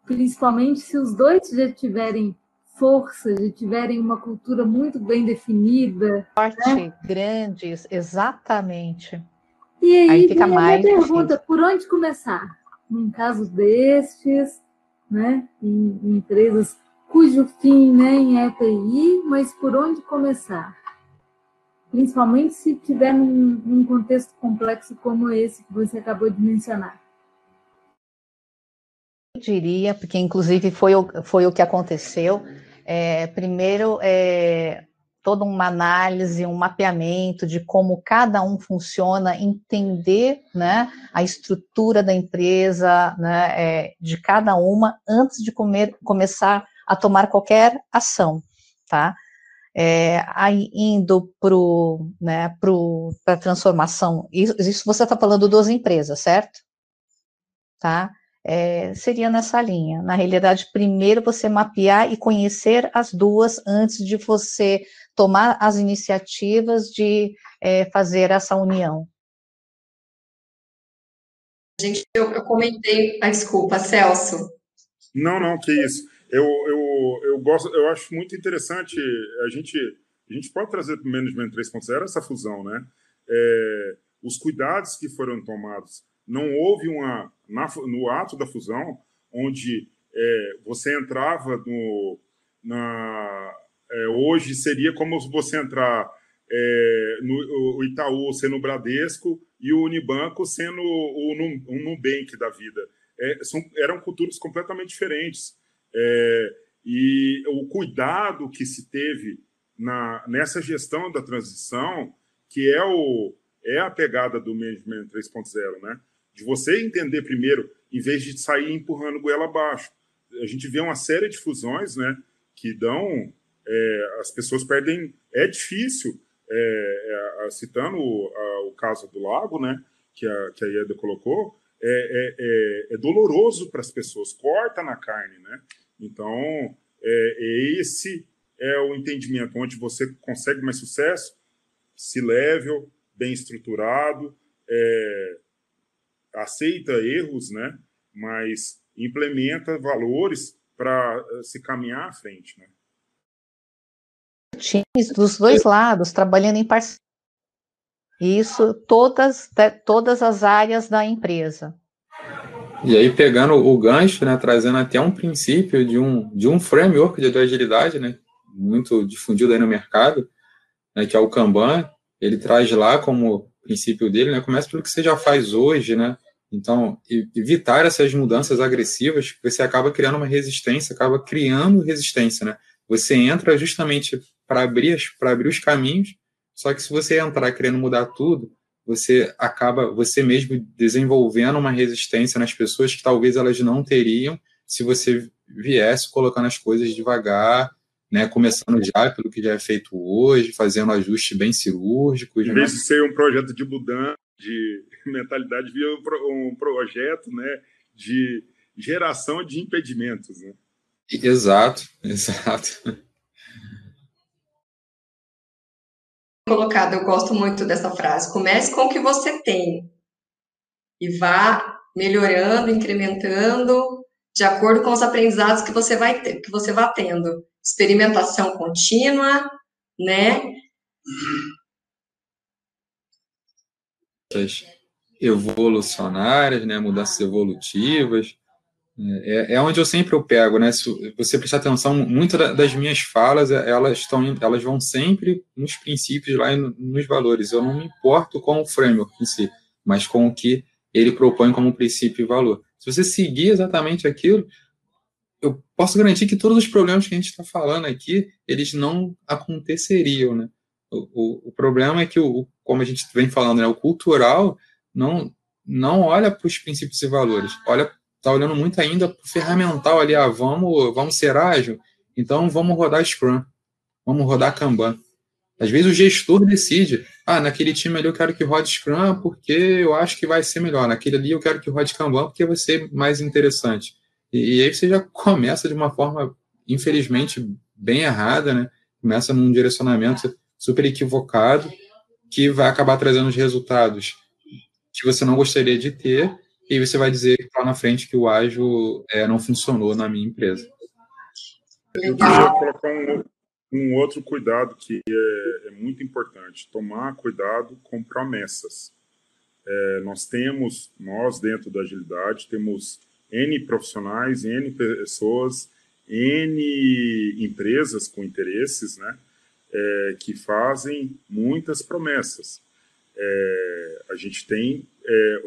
Principalmente se os 2 já tiverem força, já tiverem uma cultura muito bem definida. Forte, né? Grandes, exatamente. E aí fica mais a pergunta, por onde começar? Num caso destes, né, em empresas cujo fim nem é TI, mas por onde começar? Principalmente se tiver num contexto complexo como esse que você acabou de mencionar. Eu diria, porque inclusive foi o que aconteceu, primeiro toda uma análise, um mapeamento de como cada um funciona, entender, né, a estrutura da empresa, né, de cada uma, antes de começar a tomar qualquer ação, tá? Aí indo para a transformação, isso você está falando das empresas, certo? Tá? Seria nessa linha. Na realidade, primeiro você mapear e conhecer as duas antes de você tomar as iniciativas de fazer essa união? Gente, eu comentei... Ah, desculpa, Celso. Não, que isso. Eu gosto, eu acho muito interessante, a gente pode trazer para o Management 3.0 essa fusão, né? Os cuidados que foram tomados. Não houve no ato da fusão, onde você entrava hoje seria como você entrar no Itaú sendo o Bradesco e o Unibanco sendo o Nubank da vida. Eram culturas completamente diferentes. E o cuidado que se teve nessa gestão da transição, que é a pegada do Management 3.0, né? De você entender primeiro, em vez de sair empurrando goela abaixo. A gente vê uma série de fusões, né, que dão... as pessoas perdem... É difícil, citando o caso do lago, né, que a Ieda colocou, é doloroso para as pessoas, corta na carne, né? Então, esse é o entendimento onde você consegue mais sucesso, se level, bem estruturado, aceita erros, né? Mas implementa valores para se caminhar à frente, né? Times dos dois lados, trabalhando em parceria. Isso, todas as áreas da empresa. E aí, pegando o gancho, né, trazendo até um princípio de um framework de agilidade, né, muito difundido aí no mercado, né, que é o Kanban. Ele traz lá como princípio dele, né, começa pelo que você já faz hoje, né, então evitar essas mudanças agressivas, porque você acaba criando uma resistência, né, você entra justamente para abrir os caminhos, só que se você entrar querendo mudar tudo, você acaba você mesmo desenvolvendo uma resistência nas pessoas que talvez elas não teriam se você viesse colocando as coisas devagar, né, começando já pelo que já é feito hoje, fazendo ajustes bem cirúrgicos. Em vez de ser um projeto de mudança, de mentalidade, via um projeto, né, de geração de impedimentos. Né? Exato. Colocado, eu gosto muito dessa frase. Comece com o que você tem e vá melhorando, incrementando de acordo com os aprendizados que você vai ter, que você vai tendo. Experimentação contínua, né? Evolucionárias, né? Mudanças evolutivas. É onde eu sempre pego, né? Se você prestar atenção, muitas das minhas falas, elas vão sempre nos princípios lá e nos valores. Eu não me importo com o framework em si, mas com o que ele propõe como princípio e valor. Se você seguir exatamente aquilo, eu posso garantir que todos os problemas que a gente está falando aqui, eles não aconteceriam, né? O problema é que, como a gente vem falando, né? O cultural não olha para os princípios e valores, está olhando muito ainda para o ferramental ali, vamos ser ágil, então vamos rodar Scrum, vamos rodar Kanban. Às vezes o gestor decide, naquele time ali eu quero que rode Scrum porque eu acho que vai ser melhor, naquele ali eu quero que rode Kanban porque vai ser mais interessante. E aí você já começa de uma forma, infelizmente, bem errada, né? Começa num direcionamento super equivocado que vai acabar trazendo os resultados que você não gostaria de ter. E você vai dizer lá na frente que o ágil não funcionou na minha empresa. Eu queria colocar um outro cuidado que é muito importante. Tomar cuidado com promessas. Nós dentro da agilidade, temos N profissionais, N pessoas, N empresas com interesses, né, que fazem muitas promessas. A gente tem...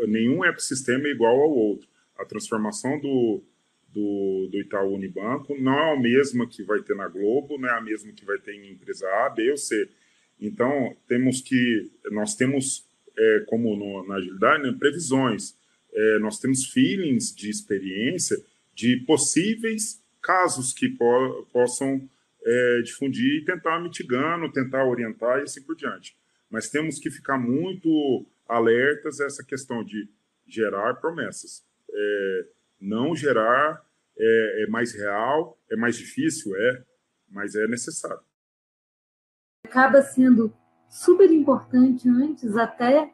nenhum ecossistema é igual ao outro. A transformação do Itaú Unibanco não é a mesma que vai ter na Globo, não é a mesma que vai ter em empresa A, B ou C. Então, nós temos, como na agilidade, né, previsões. Nós temos feelings de experiência de possíveis casos que possam difundir e tentar mitigando, tentar orientar e assim por diante. Mas temos que ficar muito... alertas a essa questão de gerar promessas. Não gerar é mais real, é mais difícil, mas é necessário. acaba sendo super importante antes até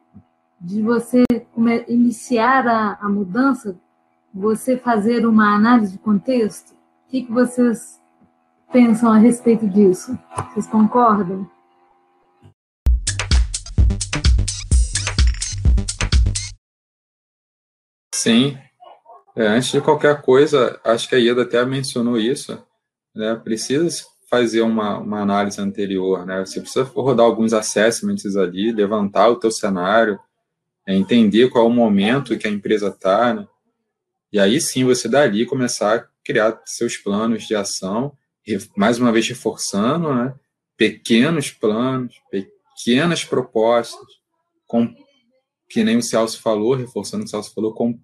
de você iniciar a mudança, você fazer uma análise de contexto? O que vocês pensam a respeito disso? Vocês concordam? Sim. Antes de qualquer coisa, acho que a Ieda até mencionou isso, né? Precisa fazer uma análise anterior, né? Você precisa rodar alguns assessments ali, levantar o teu cenário, entender qual é o momento que a empresa está, né? E aí sim você dali começar a criar seus planos de ação, mais uma vez reforçando, né? Pequenos planos, pequenas propostas, que nem o Celso falou, reforçando o que o Celso falou, com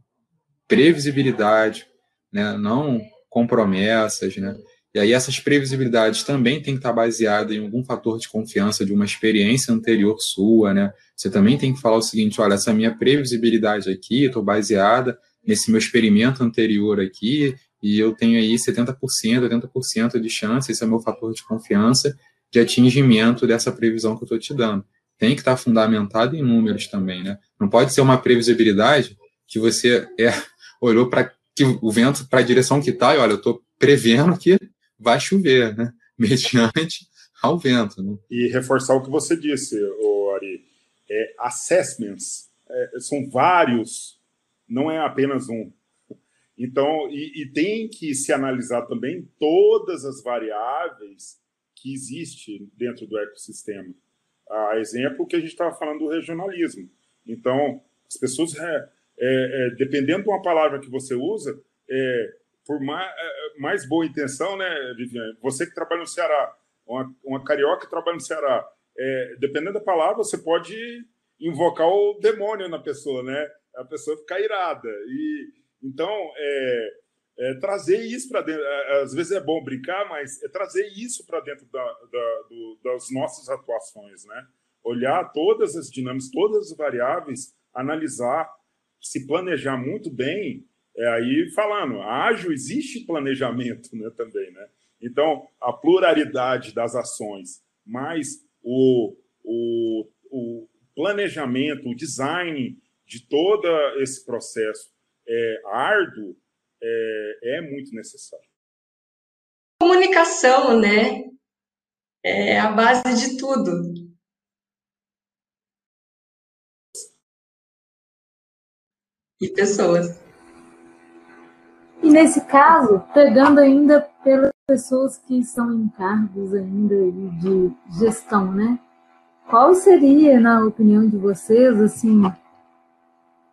previsibilidade, né? Não com promessas, né? E aí essas previsibilidades também tem que estar baseada em algum fator de confiança de uma experiência anterior sua, né? Você também tem que falar o seguinte, olha, essa minha previsibilidade aqui, eu estou baseada nesse meu experimento anterior aqui, e eu tenho aí 70%, 80% de chance, esse é o meu fator de confiança de atingimento dessa previsão que eu estou te dando. Tem que estar fundamentado em números também, né? Não pode ser uma previsibilidade que você olhou para o vento, para a direção que está, e olha, eu estou prevendo que vai chover, né? Mediante ao vento. Né? E reforçar o que você disse, Ari, assessments, são vários, não é apenas um. Então, e tem que se analisar também todas as variáveis que existem dentro do ecossistema. A exemplo que a gente estava falando do regionalismo. Então, as pessoas, dependendo de uma palavra que você usa, por mais boa intenção, né, Viviane? Você que trabalha no Ceará, uma carioca que trabalha no Ceará, dependendo da palavra, você pode invocar o demônio na pessoa, né? A pessoa fica irada. E, então, trazer isso para dentro, às vezes é bom brincar, mas é trazer isso para dentro das nossas atuações, né? Olhar todas as dinâmicas, todas as variáveis, analisar, se planejar muito bem, aí falando, ágil existe planejamento, né, também, né? Então, a pluralidade das ações, mas o planejamento, o design de todo esse processo árduo é muito necessário. Comunicação, né? É a base de tudo. E pessoas. E nesse caso, pegando ainda pelas pessoas que estão em cargos ainda de gestão, né? Qual seria, na opinião de vocês, assim,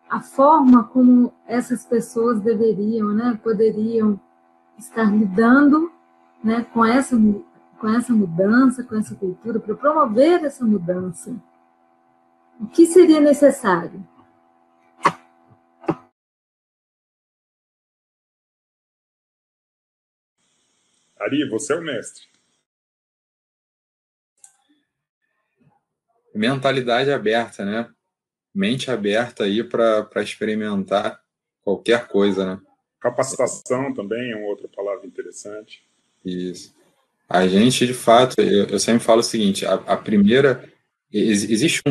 a forma como essas pessoas deveriam, né, poderiam estar lidando, né, com essa mudança, com essa cultura, para promover essa mudança? O que seria necessário? Ari, você é o mestre. Mentalidade aberta, né? Mente aberta aí para experimentar qualquer coisa, né? Capacitação também é uma outra palavra interessante. Isso. A gente, de fato, eu sempre falo o seguinte, a primeira... Existe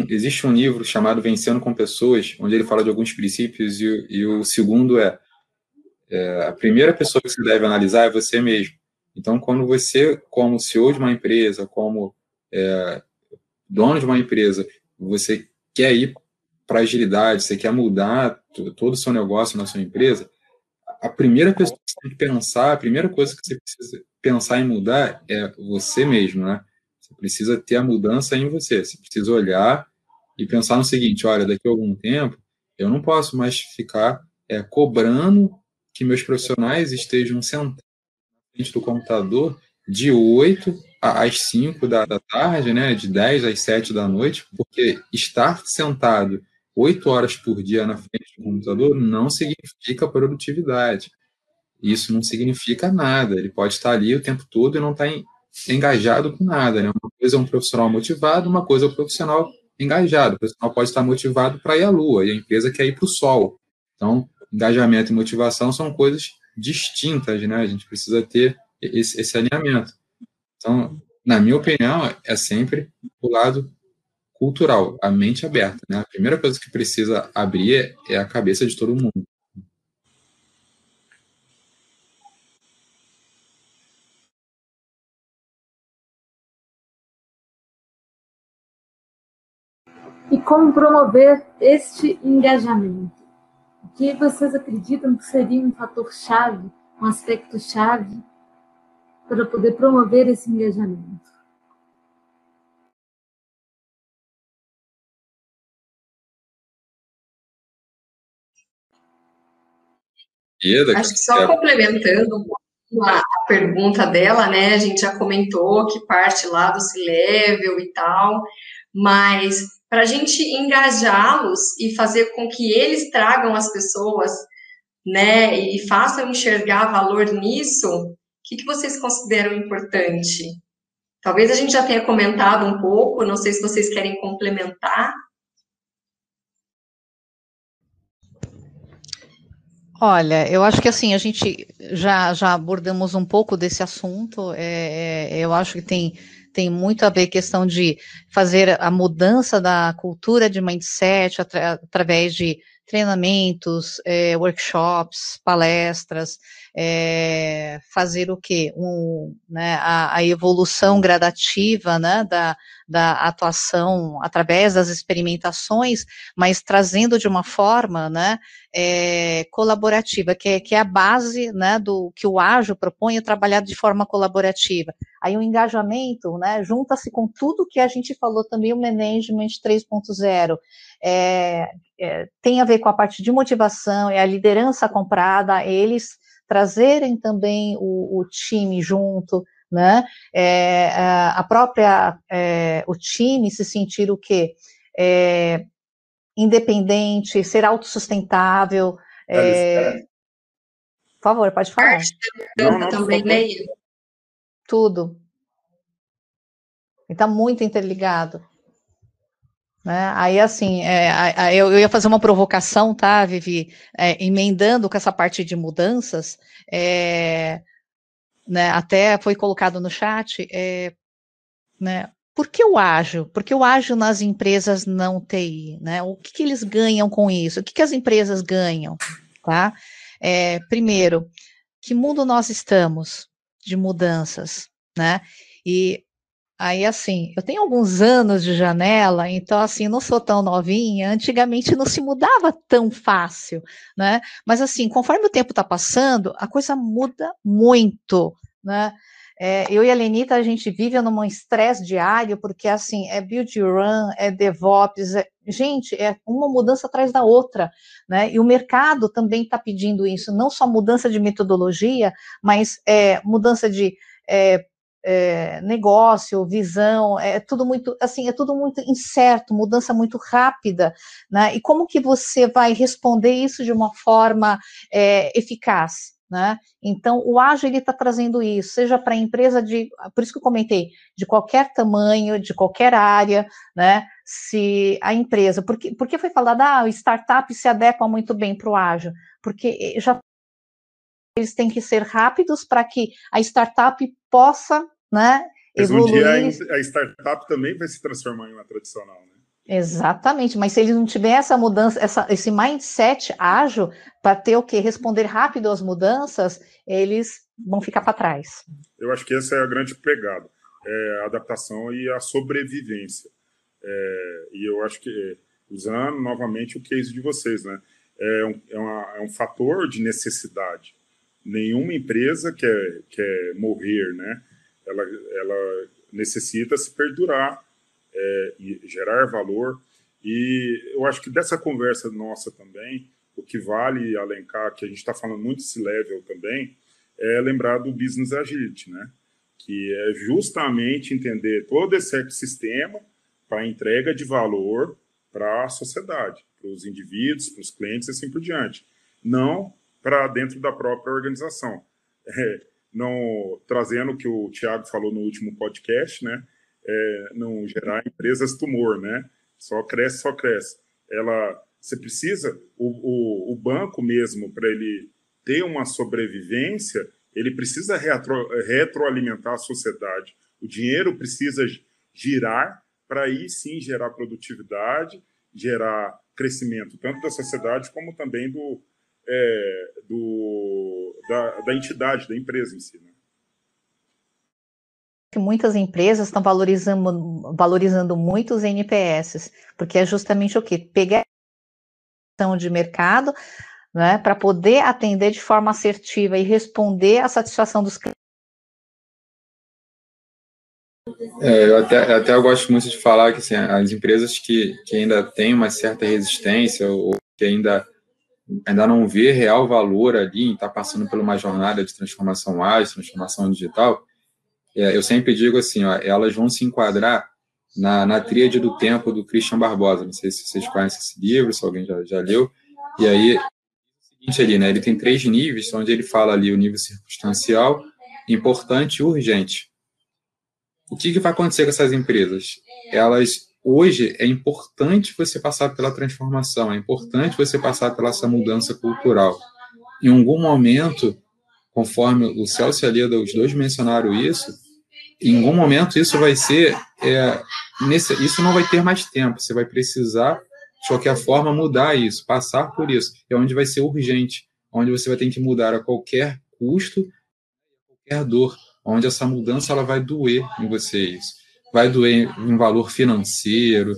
um livro chamado Vencendo com Pessoas, onde ele fala de alguns princípios, e o segundo a primeira pessoa que você deve analisar é você mesmo. Então, quando você, como CEO de uma empresa, como dono de uma empresa, você quer ir para agilidade, você quer mudar todo o seu negócio na sua empresa, a primeira pessoa que você tem que pensar, a primeira coisa que você precisa pensar em mudar é você mesmo, né? Você precisa ter a mudança em você, você precisa olhar e pensar no seguinte, olha, daqui a algum tempo, eu não posso mais ficar cobrando que meus profissionais estejam sentados na frente do computador de 8 às 5 da tarde, né? De 10 às 7 da noite, porque estar sentado 8 horas por dia na frente do computador não significa produtividade. Isso não significa nada. Ele pode estar ali o tempo todo e não estar engajado com nada, né? Uma coisa é um profissional motivado, uma coisa é um profissional engajado. O profissional pode estar motivado para ir à lua e a empresa quer ir para o sol. Então, engajamento e motivação são coisas distintas, né? A gente precisa ter esse alinhamento. Então, na minha opinião, é sempre o lado cultural, a mente aberta, né? A primeira coisa que precisa abrir é a cabeça de todo mundo. E como promover este engajamento? O que vocês acreditam que seria um fator-chave, um aspecto-chave, para poder promover esse engajamento? Acho que só complementando um pouquinho a pergunta dela, né? A gente já comentou que parte lá do C-Level e tal, mas para a gente engajá-los e fazer com que eles tragam as pessoas, né, e façam enxergar valor nisso, o que, que vocês consideram importante? Talvez a gente já tenha comentado um pouco, não sei se vocês querem complementar. Olha, eu acho que assim, a gente já abordamos um pouco desse assunto, eu acho que tem muito a ver a questão de fazer a mudança da cultura de mindset através de treinamentos, workshops, palestras, fazer o quê? A evolução gradativa, né, da atuação através das experimentações, mas trazendo de uma forma, né, colaborativa, que é a base, né, do que o Ágil propõe, trabalhar de forma colaborativa. Aí o engajamento, né, junta-se com tudo que a gente falou também, o Management 3.0, tem a ver com a parte de motivação, é a liderança comprada, eles trazerem também o time junto, né? O time se sentir o quê? Independente, ser autossustentável. Por favor, pode falar. Também leio. Tudo. Está muito interligado. Né? Aí, assim, eu ia fazer uma provocação, tá, Vivi? Emendando com essa parte de mudanças, né, até foi colocado no chat, né, por que o ágil? Por que o ágil nas empresas não TI? Né? O que eles ganham com isso? O que as empresas ganham? Tá? Primeiro, que mundo nós estamos de mudanças? Né? E aí, assim, eu tenho alguns anos de janela, então, assim, não sou tão novinha, antigamente não se mudava tão fácil, né? Mas, assim, conforme o tempo está passando, a coisa muda muito, né? Eu e a Lenita, a gente vive num estresse diário, porque, assim, é build run, é DevOps, gente, é uma mudança atrás da outra, né? E o mercado também está pedindo isso, não só mudança de metodologia, mas mudança de... negócio, visão, tudo muito, assim, é tudo muito incerto, mudança muito rápida, né? E como que você vai responder isso de uma forma eficaz, né? Então, o ágil, ele está trazendo isso, seja para a empresa por isso que eu comentei, de qualquer tamanho, de qualquer área, né? Se a empresa, porque foi falado, o startup se adequa muito bem para o ágil, porque eles têm que ser rápidos para que a startup possa, né, evoluir. Mas um dia a startup também vai se transformar em uma tradicional, né? Exatamente, mas se eles não tiverem essa mudança, esse mindset ágil para ter o quê? Responder rápido às mudanças, eles vão ficar para trás. Eu acho que essa é a grande pegada, a adaptação e a sobrevivência. E eu acho que, usando novamente o case de vocês, né? É um fator de necessidade. Nenhuma empresa quer morrer, né? Ela necessita se perdurar e gerar valor. E eu acho que dessa conversa nossa também, o que vale alencar, que a gente está falando muito desse level também, é lembrar do Business Agility, né? Que é justamente entender todo esse ecossistema para entrega de valor para a sociedade, para os indivíduos, para os clientes e assim por diante. Não para dentro da própria organização. Não, trazendo o que o Thiago falou no último podcast, né? Não gerar empresas tumor, né? Só cresce, só cresce. Você precisa, o banco mesmo, para ele ter uma sobrevivência, ele precisa retroalimentar a sociedade, o O dinheiro precisa girar para aí sim gerar produtividade, gerar crescimento tanto da sociedade como também da entidade, da empresa em si, né? Muitas empresas estão valorizando muito os NPS, porque é justamente o que? Pegar a questão de mercado, né, para poder atender de forma assertiva e responder à satisfação dos clientes. Eu gosto muito de falar que assim, as empresas que ainda têm uma certa resistência ou que ainda não vê real valor ali em estar passando por uma jornada de transformação ágil, transformação digital, eu sempre digo assim, ó, elas vão se enquadrar na tríade do tempo do Christian Barbosa. Não sei se vocês conhecem esse livro, se alguém já leu. E aí, é o seguinte ali, né? Ele tem 3 níveis, onde ele fala ali o nível circunstancial, importante e urgente. O que vai acontecer com essas empresas? Elas, hoje, é importante você passar pela transformação, é importante você passar pela essa mudança cultural. Em algum momento, conforme o Celso e a Ieda, os dois mencionaram isso, em algum momento isso vai ser, isso não vai ter mais tempo, você vai precisar, de qualquer forma, mudar isso, passar por isso, é onde vai ser urgente, onde você vai ter que mudar a qualquer custo, qualquer dor, onde essa mudança ela vai doer em vocês, vai doer em valor financeiro,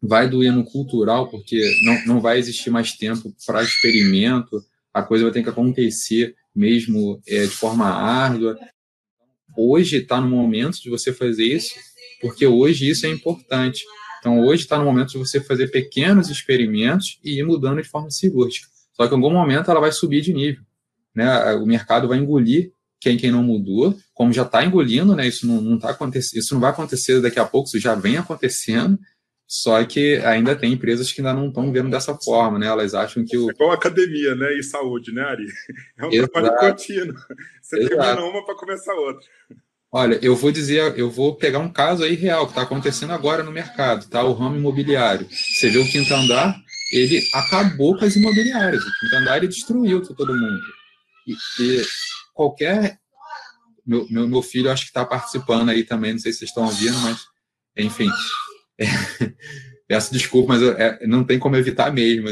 vai doer no cultural, porque não vai existir mais tempo para experimento, a coisa vai ter que acontecer mesmo de forma árdua. Hoje está no momento de você fazer isso, porque hoje isso é importante. Então, hoje está no momento de você fazer pequenos experimentos e ir mudando de forma cirúrgica. Só que em algum momento ela vai subir de nível, né? O mercado vai engolir quem não mudou, como já está engolindo, né? Isso não tá acontecendo, isso não vai acontecer daqui a pouco, isso já vem acontecendo, só que ainda tem empresas que ainda não estão vendo dessa forma, né? Elas acham que o... É igual academia, né? E saúde, né, Ary? É um trabalho contínuo. Você termina uma para começar outra. Olha, eu vou pegar um caso aí real que está acontecendo agora no mercado, tá? O ramo imobiliário. Você vê o QuintoAndar, ele acabou com as imobiliárias. O QuintoAndar ele destruiu todo mundo. E qualquer... Meu filho acho que está participando aí também, não sei se vocês estão ouvindo, mas enfim... Peço desculpa, mas não tem como evitar mesmo.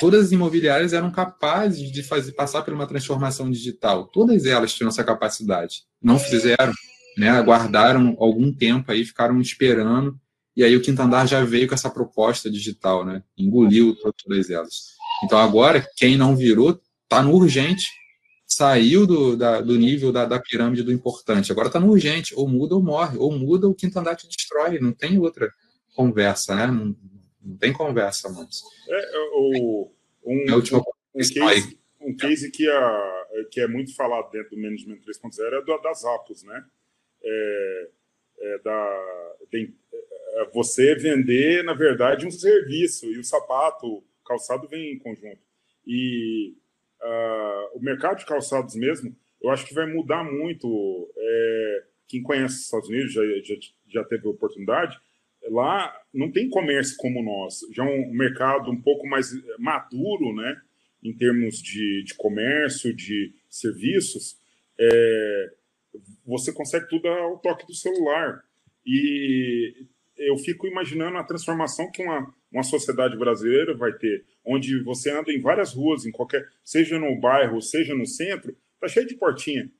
Todas as imobiliárias eram capazes de passar por uma transformação digital. Todas elas tinham essa capacidade. Não fizeram, né? Aguardaram algum tempo aí, ficaram esperando. E aí o QuintoAndar já veio com essa proposta digital, né? Engoliu todas elas. Então agora, quem não virou, está no urgente. Saiu do nível da pirâmide do importante. Agora está no urgente. Ou muda ou morre. Ou muda, o QuintoAndar te destrói. Não tem outra conversa, né? Não tem conversa, mano. Um case que é muito falado dentro do Management 3.0 é das Apples, né? Você vender, na verdade, um serviço. E o sapato, o calçado vem em conjunto. E... o mercado de calçados mesmo, eu acho que vai mudar muito. Quem conhece os Estados Unidos já teve a oportunidade. Lá não tem comércio como o nosso. Já é um mercado um pouco mais maduro, né, em termos de comércio, de serviços. Você consegue tudo ao toque do celular. E eu fico imaginando a transformação que uma sociedade brasileira vai ter, onde você anda em várias ruas, seja no bairro, seja no centro, tá cheio de portinha.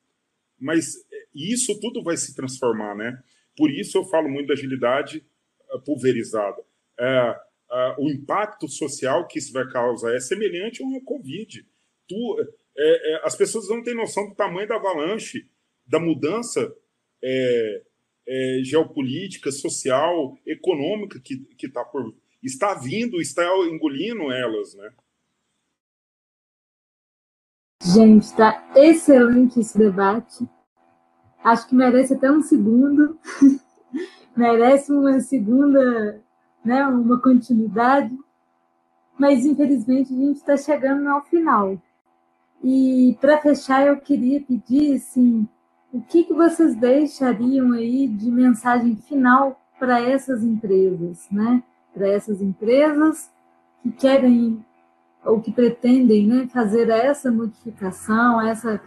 Mas isso tudo vai se transformar, né? Por isso eu falo muito da agilidade pulverizada. O impacto social que isso vai causar é semelhante ao Covid. As pessoas não têm noção do tamanho da avalanche, da mudança geopolítica, social, econômica que tá por vir. Está vindo, está engolindo elas, né? Gente, está excelente esse debate. Acho que merece até um segundo. Merece uma segunda, né, uma continuidade. Mas, infelizmente, a gente está chegando ao final. E, para fechar, eu queria pedir, assim, o que vocês deixariam aí de mensagem final para essas empresas, né? Para essas empresas que querem ou que pretendem, né, fazer essa modificação, essa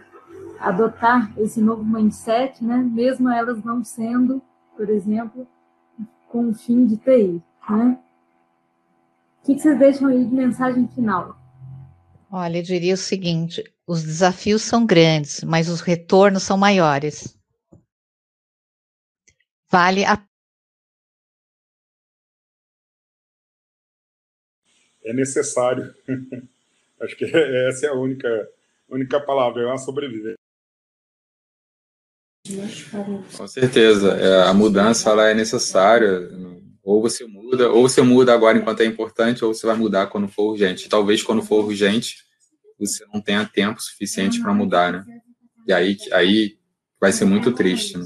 adotar esse novo mindset, né, mesmo elas não sendo, por exemplo, com o fim de TI, né? O que vocês deixam aí de mensagem final? Olha, eu diria o seguinte, os desafios são grandes, mas os retornos são maiores. Vale a... É necessário. Acho que essa é a única palavra, é uma sobrevivência. Com certeza, a mudança ela é necessária, ou você muda agora enquanto é importante, ou você vai mudar quando for urgente. Talvez quando for urgente, você não tenha tempo suficiente para mudar, né? E aí vai ser muito triste, né?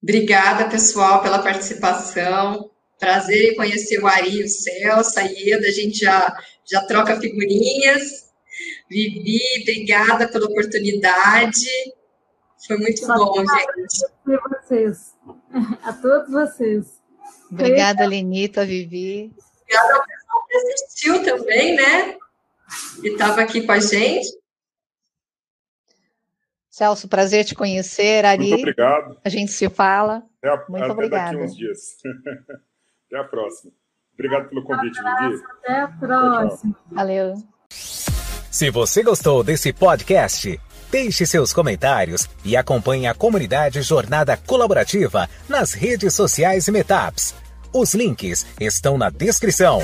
Obrigada, pessoal, pela participação. Prazer em conhecer o Ary, o Celso, a Ieda, a gente já troca figurinhas. Vivi, obrigada pela oportunidade. Foi muito bom, gente. A todos vocês. Obrigada, Lenita, Vivi. Obrigada ao pessoal que assistiu também, né? E estava aqui com a gente. Celso, prazer te conhecer, Ary. Muito obrigado. A gente se fala. Muito obrigada. Até daqui uns dias. Até a próxima. Obrigado pelo convite, Vivi. Até a próxima. Tchau. Valeu. Se você gostou desse podcast, deixe seus comentários e acompanhe a comunidade Jornada Colaborativa nas redes sociais e Metaps. Os links estão na descrição.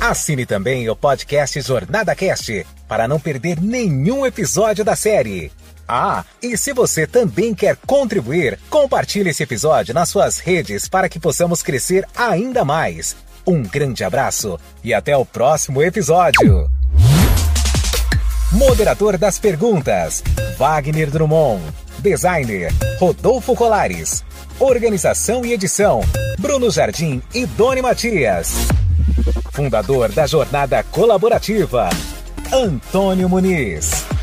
Assine também o podcast Jornada Cast para não perder nenhum episódio da série. Ah, e se você também quer contribuir, compartilhe esse episódio nas suas redes para que possamos crescer ainda mais. Um grande abraço e até o próximo episódio. Moderador das perguntas, Wagner Drummond. Designer, Rodolfo Colares. Organização e edição, Bruno Jardim e Doni Matias. Fundador da Jornada Colaborativa, Antônio Muniz.